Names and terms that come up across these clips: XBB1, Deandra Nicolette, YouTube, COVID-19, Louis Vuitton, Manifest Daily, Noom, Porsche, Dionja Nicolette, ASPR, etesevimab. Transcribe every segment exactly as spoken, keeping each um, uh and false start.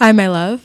Hi, my love.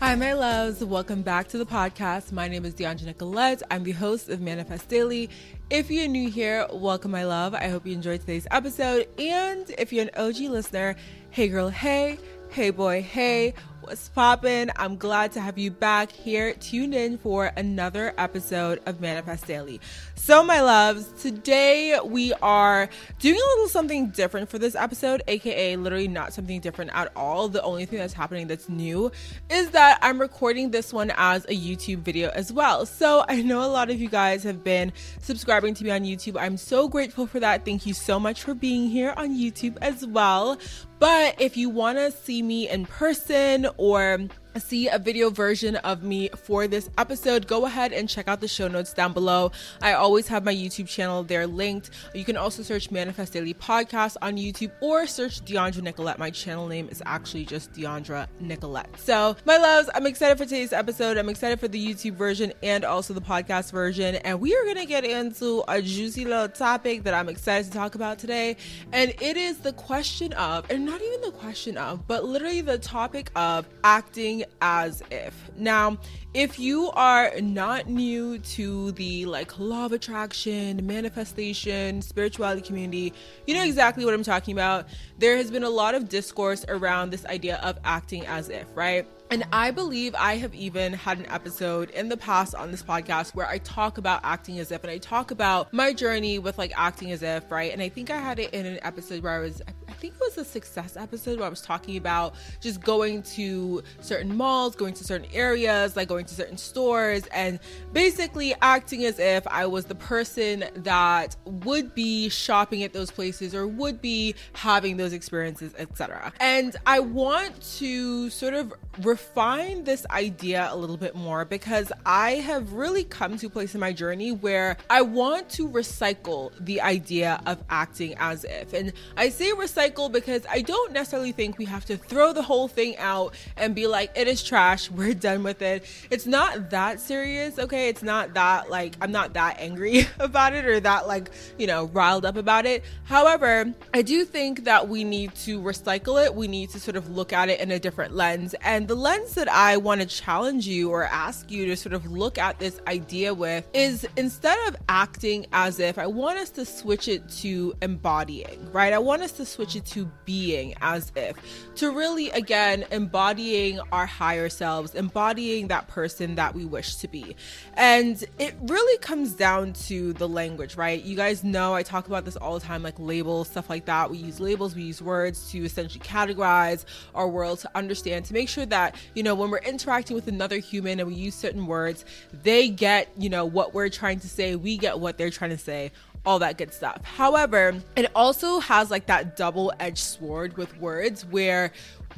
Hi, my loves. Welcome back to the podcast. My name is Dionja Nicolette. I'm the host of Manifest Daily. If you're new here, welcome, my love. I hope you enjoyed today's episode. And if you're an O G listener, hey girl, hey, hey boy, hey, what's poppin'? I'm glad to have you back here. Tune in for another episode of Manifest Daily. So, my loves, today we are doing a little something different for this episode, aka literally not something different at all. The only thing that's happening that's new is that I'm recording this one as a YouTube video as well. So I know a lot of you guys have been subscribing to me on YouTube. I'm so grateful for that. Thank you so much for being here on YouTube as well. But if you want to see me in person or see a video version of me for this episode, go ahead and check out the show notes down below. I always have my YouTube channel there linked. You can also search Manifest Daily Podcast on YouTube or search Deandra Nicolette. My channel name is actually just Deandra Nicolette. So, my loves, I'm excited for today's episode. I'm excited for the YouTube version and also the podcast version. And we are going to get into a juicy little topic that I'm excited to talk about today. And it is the question of, and not even the question of, but literally the topic of acting as if. Now, if you are not new to the like law of attraction, manifestation, spirituality community, you know exactly what I'm talking about. There has been a lot of discourse around this idea of acting as if, right? And I believe I have even had an episode in the past on this podcast where I talk about acting as if, and I talk about my journey with like acting as if, right? And I think I had it in an episode where I was, I think it was a success episode where I was talking about just going to certain malls, going to certain areas, like going to certain stores, and basically acting as if I was the person that would be shopping at those places or would be having those experiences, et cetera. And I want to sort of refine this idea a little bit more because I have really come to a place in my journey where I want to recycle the idea of acting as if. And I say recycle because I don't necessarily think we have to throw the whole thing out and be like, it is trash, we're done with it. It's not that serious, okay? It's not that, like, I'm not that angry about it or that, like, you know, riled up about it. However, I do think that we need to recycle it. We need to sort of look at it in a different lens. And the lens that I want to challenge you or ask you to sort of look at this idea with is, instead of acting as if, I want us to switch it to embodying, right? I want us to switch it to being as if, to really, again, embodying our higher selves, embodying that person that we wish to be. And it really comes down to the language, right? You guys know I talk about this all the time, like labels, stuff like that. We use labels, we use words to essentially categorize our world, to understand, to make sure that, you know, when we're interacting with another human and we use certain words, they get, you know, what we're trying to say, we get what they're trying to say, all that good stuff. However, it also has like that double-edged sword with words where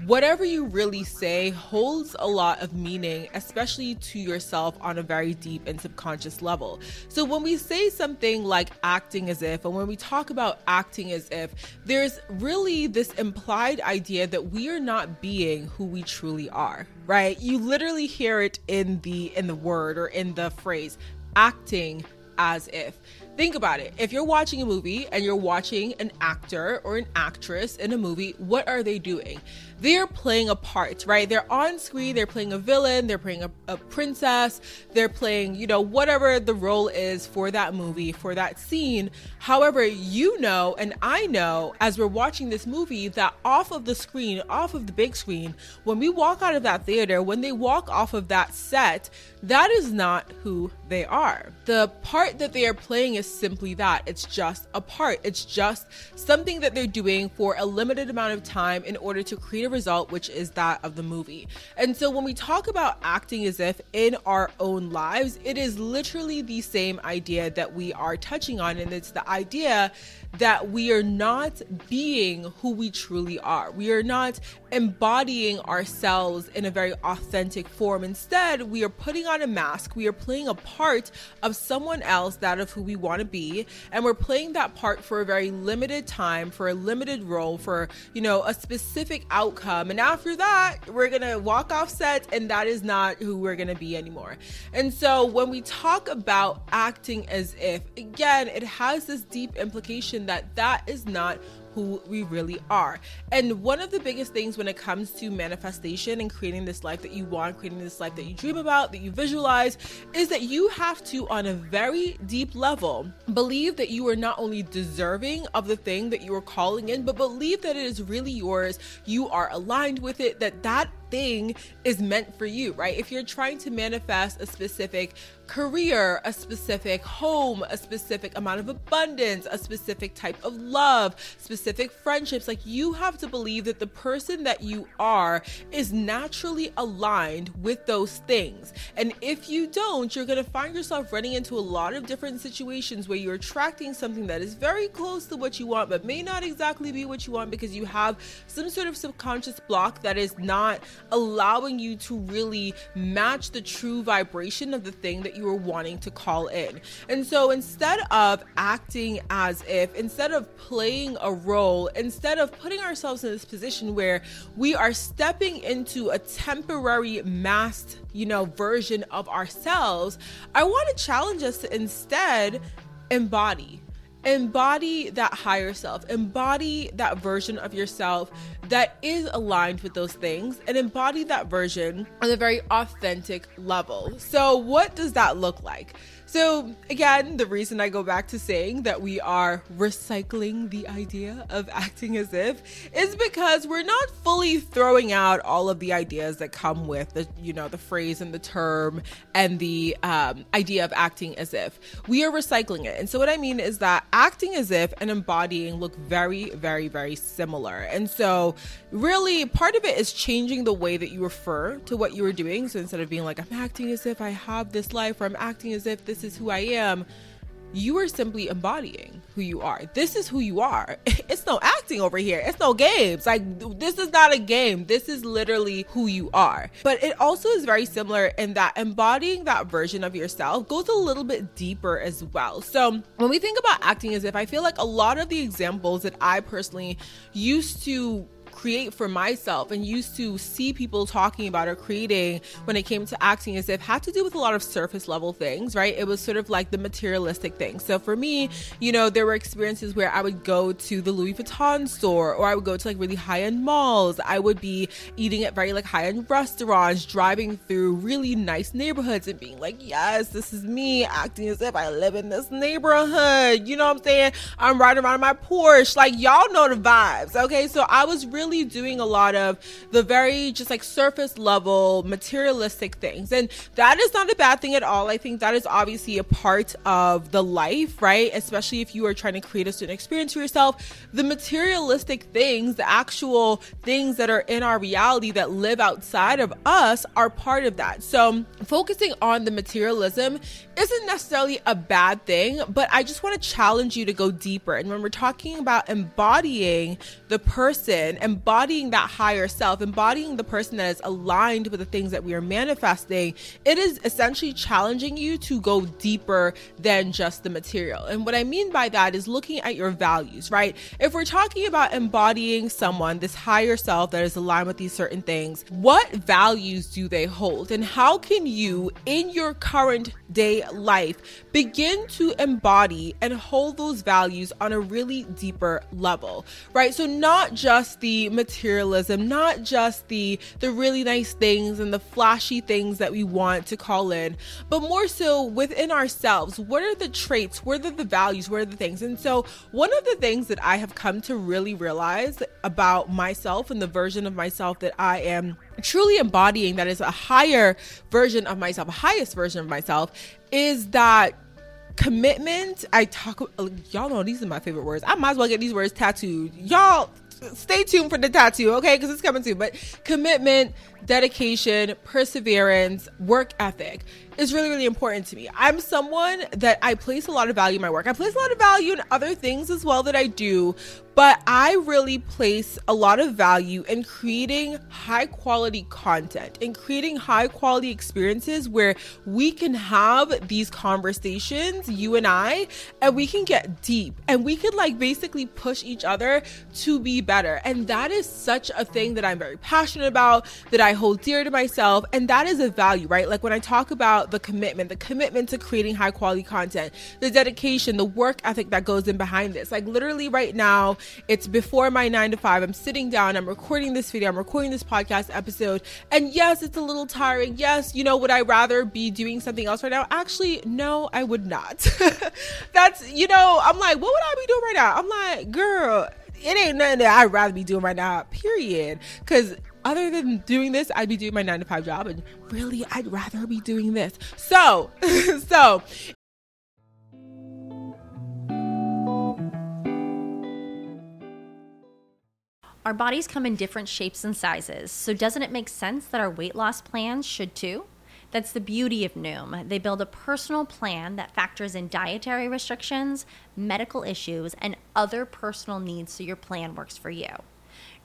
whatever you really say holds a lot of meaning, especially to yourself on a very deep and subconscious level. So when we say something like acting as if, and when we talk about acting as if, there's really this implied idea that we are not being who we truly are, right? You literally hear it in the in the word or in the phrase, acting as if. Think about it. If you're watching a movie and you're watching an actor or an actress in a movie, what are they doing? They're playing a part, right? They're on screen, they're playing a villain, they're playing a, a princess, they're playing, you know, whatever the role is for that movie, for that scene. However, you know, and I know as we're watching this movie that off of the screen, off of the big screen, when we walk out of that theater, when they walk off of that set, that is not who they are. The part that they are playing is just simply that. It's just a part. It's just something that they're doing for a limited amount of time in order to create a result, which is that of the movie. And so when we talk about acting as if in our own lives, it is literally the same idea that we are touching on. And it's the idea that we are not being who we truly are. We are not embodying ourselves in a very authentic form. Instead, we are putting on a mask. We are playing a part of someone else, that of who we want to be. And we're playing that part for a very limited time, for a limited role, for, you know, a specific outcome. And after that, we're going to walk off set, and that is not who we're going to be anymore. And so when we talk about acting as if, again, it has this deep implication that that is not who we really are. And one of the biggest things when it comes to manifestation and creating this life that you want, creating this life that you dream about, that you visualize, is that you have to, on a very deep level, believe that you are not only deserving of the thing that you are calling in, but believe that it is really yours. You are aligned with it, that that thing is meant for you, right? If you're trying to manifest a specific career, a specific home, a specific amount of abundance, a specific type of love, specific friendships, like you have to believe that the person that you are is naturally aligned with those things. And if you don't, you're going to find yourself running into a lot of different situations where you're attracting something that is very close to what you want, but may not exactly be what you want, because you have some sort of subconscious block that is not allowing you to really match the true vibration of the thing that you are wanting to call in. And so instead of acting as if, instead of playing a role, instead of putting ourselves in this position where we are stepping into a temporary masked, you know, version of ourselves, I want to challenge us to instead embody. Embody that higher self, embody that version of yourself that is aligned with those things, and embody that version on a very authentic level. So what does that look like? So again, the reason I go back to saying that we are recycling the idea of acting as if is because we're not fully throwing out all of the ideas that come with the, you know, the phrase and the term and the um, idea of acting as if. We are recycling it. And so what I mean is that acting as if and embodying look very, very, very similar. And so really part of it is changing the way that you refer to what you are doing. So instead of being like, I'm acting as if I have this life, or I'm acting as if this This is who I am, you are simply embodying who you are. This is who you are. It's no acting over here. It's no games. Like, this is not a game. This is literally who you are. But it also is very similar in that embodying that version of yourself goes a little bit deeper as well. So when we think about acting as if, I feel like a lot of the examples that I personally used to create for myself and used to see people talking about or creating when it came to acting as if had to do with a lot of surface level things, right? It was sort of like the materialistic thing. So for me, you know, there were experiences where I would go to the Louis Vuitton store, or I would go to like really high-end malls. I would be eating at very like high-end restaurants, driving through really nice neighborhoods and being like, yes, this is me acting as if I live in this neighborhood. You know what I'm saying? I'm riding around in my Porsche. Like, y'all know the vibes. Okay. So I was really doing a lot of the very just like surface level materialistic things, and that is not a bad thing at all. I think that is obviously a part of the life, right? Especially if you are trying to create a certain experience for yourself, the materialistic things, the actual things that are in our reality that live outside of us, are part of that. So focusing on the materialism isn't necessarily a bad thing, but I just want to challenge you to go deeper. And when we're talking about embodying the person, and embodying that higher self, embodying the person that is aligned with the things that we are manifesting, it is essentially challenging you to go deeper than just the material. And what I mean by that is looking at your values, right? If we're talking about embodying someone, this higher self that is aligned with these certain things, what values do they hold? And how can you, in your current day life, begin to embody and hold those values on a really deeper level, right? So not just the materialism, not just the the really nice things and the flashy things that we want to call in, but more so within ourselves. What are the traits? What are the values? What are the things? And so one of the things that I have come to really realize about myself and the version of myself that I am truly embodying, that is a higher version of myself, a highest version of myself, is that commitment. I talk, y'all know these are my favorite words. I might as well get these words tattooed. Y'all stay tuned for the tattoo, okay? Because it's coming soon. But commitment, dedication, perseverance, work ethic is really, really important to me. I'm someone that I place a lot of value in my work. I place a lot of value in other things as well that I do, but I really place a lot of value in creating high quality content and creating high quality experiences where we can have these conversations, you and I, and we can get deep and we can like basically push each other to be better. And that is such a thing that I'm very passionate about, that I hold dear to myself. And that is a value, right? Like when I talk about the commitment, the commitment to creating high quality content, the dedication, the work ethic that goes in behind this. Like literally right now, it's before my nine to five. I'm sitting down, I'm recording this video, I'm recording this podcast episode. And yes, it's a little tiring. Yes, you know, would I rather be doing something else right now? Actually, no, I would not. That's, you know, I'm like, what would I be doing right now? I'm like, girl, it ain't nothing that I'd rather be doing right now, period. Because other than doing this, I'd be doing my nine to five job, and really, I'd rather be doing this. So, so. Our bodies come in different shapes and sizes, so doesn't it make sense that our weight loss plans should too? That's the beauty of Noom. They build a personal plan that factors in dietary restrictions, medical issues, and other personal needs so your plan works for you.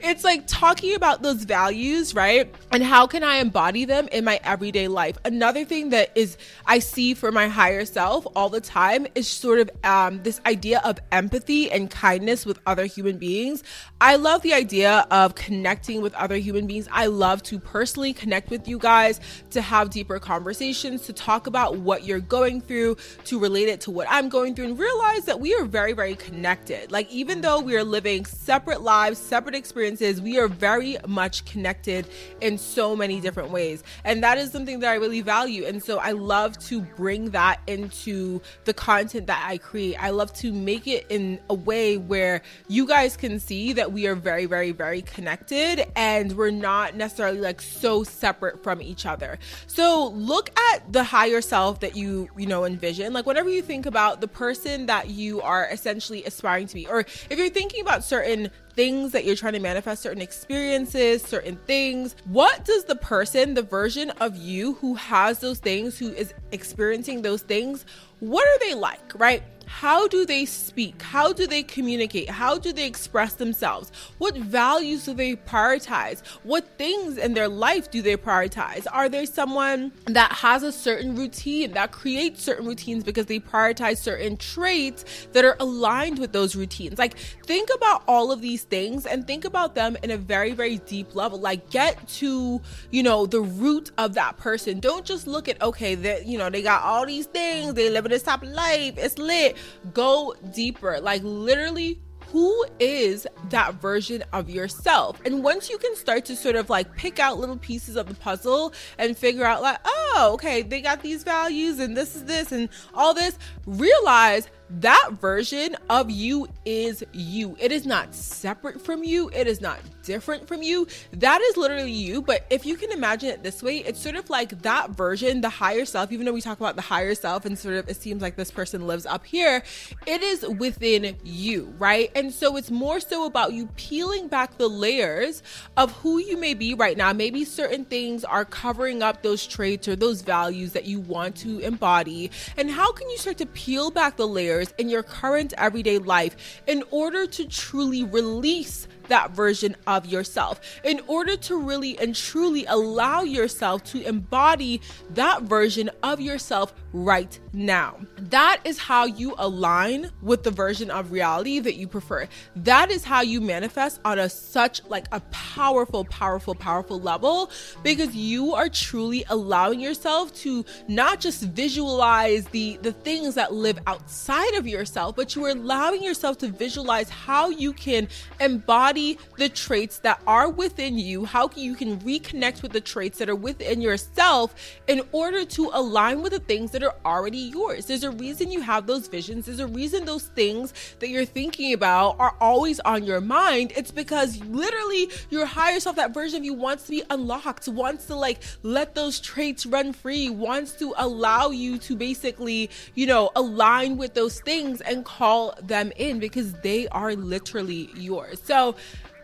It's like talking about those values, right? And how can I embody them in my everyday life? Another thing that is I see for my higher self all the time is sort of um, this idea of empathy and kindness with other human beings. I love the idea of connecting with other human beings. I love to personally connect with you guys, to have deeper conversations, to talk about what you're going through, to relate it to what I'm going through, and realize that we are very, very connected. Like even though we are living separate lives, separate experiences, is we are very much connected in so many different ways. And that is something that I really value. And so I love to bring that into the content that I create. I love to make it in a way where you guys can see that we are very, very, very connected and we're not necessarily like so separate from each other. So look at the higher self that you, you know, envision. Like whenever you think about the person that you are essentially aspiring to be, or if you're thinking about certain things that you're trying to manifest, certain experiences, certain things. What does the person, the version of you who has those things, who is experiencing those things, what are they like, right? How do they speak? How do they communicate? How do they express themselves? What values do they prioritize? What things in their life do they prioritize? Are they someone that has a certain routine, that creates certain routines because they prioritize certain traits that are aligned with those routines? Like think about all of these things and think about them in a very, very deep level. Like get to, you know, the root of that person. Don't just look at, okay, that, you know, they got all these things. They live in this type of life. It's lit. Go deeper, like literally who is that version of yourself? And once you can start to sort of like pick out little pieces of the puzzle and figure out like, oh, okay, they got these values and this is this and all this, realize that version of you is you. It is not separate from you. It is not different from you. That is literally you. But if you can imagine it this way, it's sort of like that version, the higher self, even though we talk about the higher self and sort of it seems like this person lives up here, it is within you, right? And so it's more so about you peeling back the layers of who you may be right now. Maybe certain things are covering up those traits or those values that you want to embody. And how can you start to peel back the layers in your current everyday life in order to truly release that version of yourself. In order to really and truly allow yourself to embody that version of yourself right now. That is how you align with the version of reality that you prefer. That is how you manifest on a such like a powerful, powerful, powerful level, because you are truly allowing yourself to not just visualize the, the things that live outside of yourself, but you are allowing yourself to visualize how you can embody the traits that are within you, how you can reconnect with the traits that are within yourself in order to align with the things that are already yours. There's a reason you have those visions. There's a reason those things that you're thinking about are always on your mind. It's because literally your higher self, that version of you, wants to be unlocked, wants to like let those traits run free, wants to allow you to basically, you know, align with those things and call them in because they are literally yours. So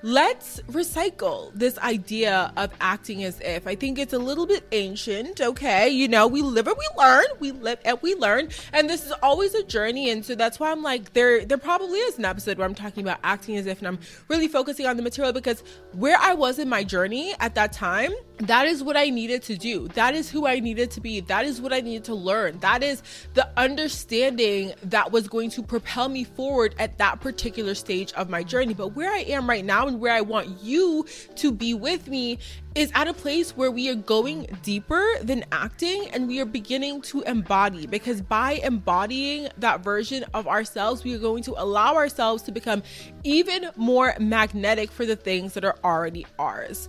let's recycle this idea of acting as if. I think it's a little bit ancient, okay? You know, we live and we learn. We live and we learn. And this is always a journey. And so that's why I'm like, there, there probably is an episode where I'm talking about acting as if, and I'm really focusing on the material because where I was in my journey at that time, that is what I needed to do. That is who I needed to be. That is what I needed to learn. That is the understanding that was going to propel me forward at that particular stage of my journey. But where I am right now, where I want you to be with me, is at a place where we are going deeper than acting and we are beginning to embody, because by embodying that version of ourselves, we are going to allow ourselves to become even more magnetic for the things that are already ours.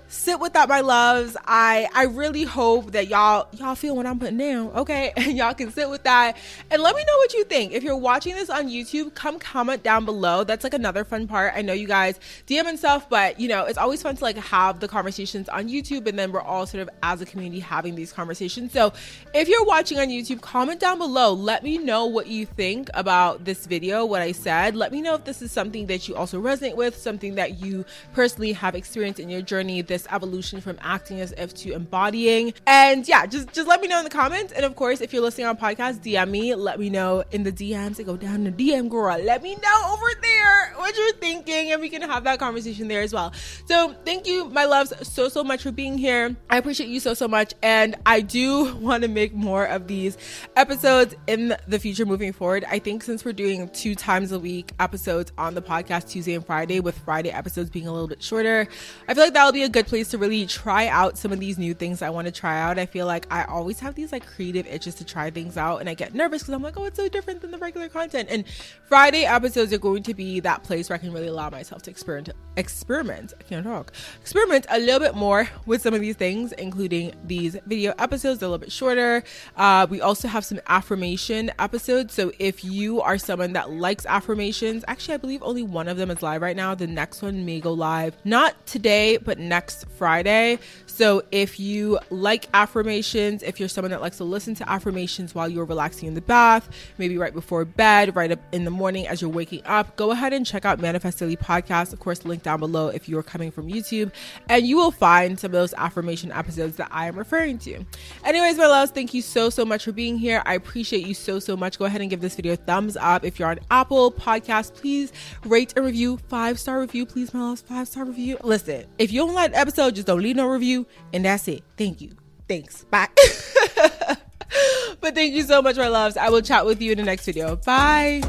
sit with that, my loves. I, I really hope that y'all y'all feel what I'm putting down, okay? And y'all can sit with that. And let me know what you think. If you're watching this on YouTube, come comment down below. That's like another fun part. I know you guys D M and stuff, but you know, it's always fun to like have the conversations on YouTube, and then we're all sort of as a community having these conversations. So if you're watching on YouTube, comment down below. Let me know what you think about this video, what I said. Let me know if this is something that you also resonate with, something that you personally have experienced in your journey, this evolution from acting as if to embodying. And yeah, just just let me know in the comments. And of course, if you're listening on podcast, D M me, let me know in the D Ms, and go down the D M, girl. Let me know over there what you're thinking, and we can have that conversation there as well. So thank you, my loves, so so much for being here. I appreciate you so so much, and I do want to make more of these episodes in the future moving forward. I think since we're doing two times a week episodes on the podcast, Tuesday and Friday, with Friday episodes being a little bit shorter, I feel like that'll be a good place to really try out some of these new things I want to try out. I feel like I always have these like creative itches to try things out, and I get nervous because I'm like, oh, it's so different than the regular content. And Friday episodes are going to be that place where I can really allow myself to experiment, experiment, I can't talk, experiment a little bit more with some of these things, including these video episodes. They're a little bit shorter. Uh, we also have some affirmation episodes. So if you are someone that likes affirmations, actually, I believe only one of them is live right now. The next one may go live, not today, but next Friday. So if you like affirmations, if you're someone that likes to listen to affirmations while you're relaxing in the bath, maybe right before bed, right up in the morning as you're waking up, go ahead and check out Manifest Daily Podcast. Of course, link down below if you're coming from YouTube, and you will find some of those affirmation episodes that I am referring to. Anyways, my loves, thank you so, so much for being here. I appreciate you so, so much. Go ahead and give this video a thumbs up. If you're on Apple Podcasts, please rate and review, five-star review, please, my loves, five-star review. Listen, if you don't like the episode, just don't leave no review, and that's it. Thank you. Thanks. Bye. But thank you so much, my loves. I will chat with you in the next video. Bye.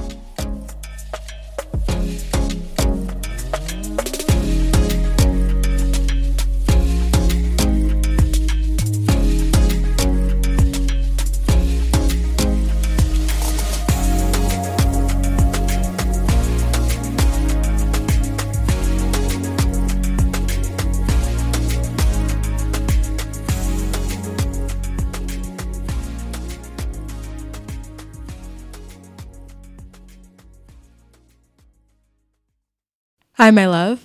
Hi, my love.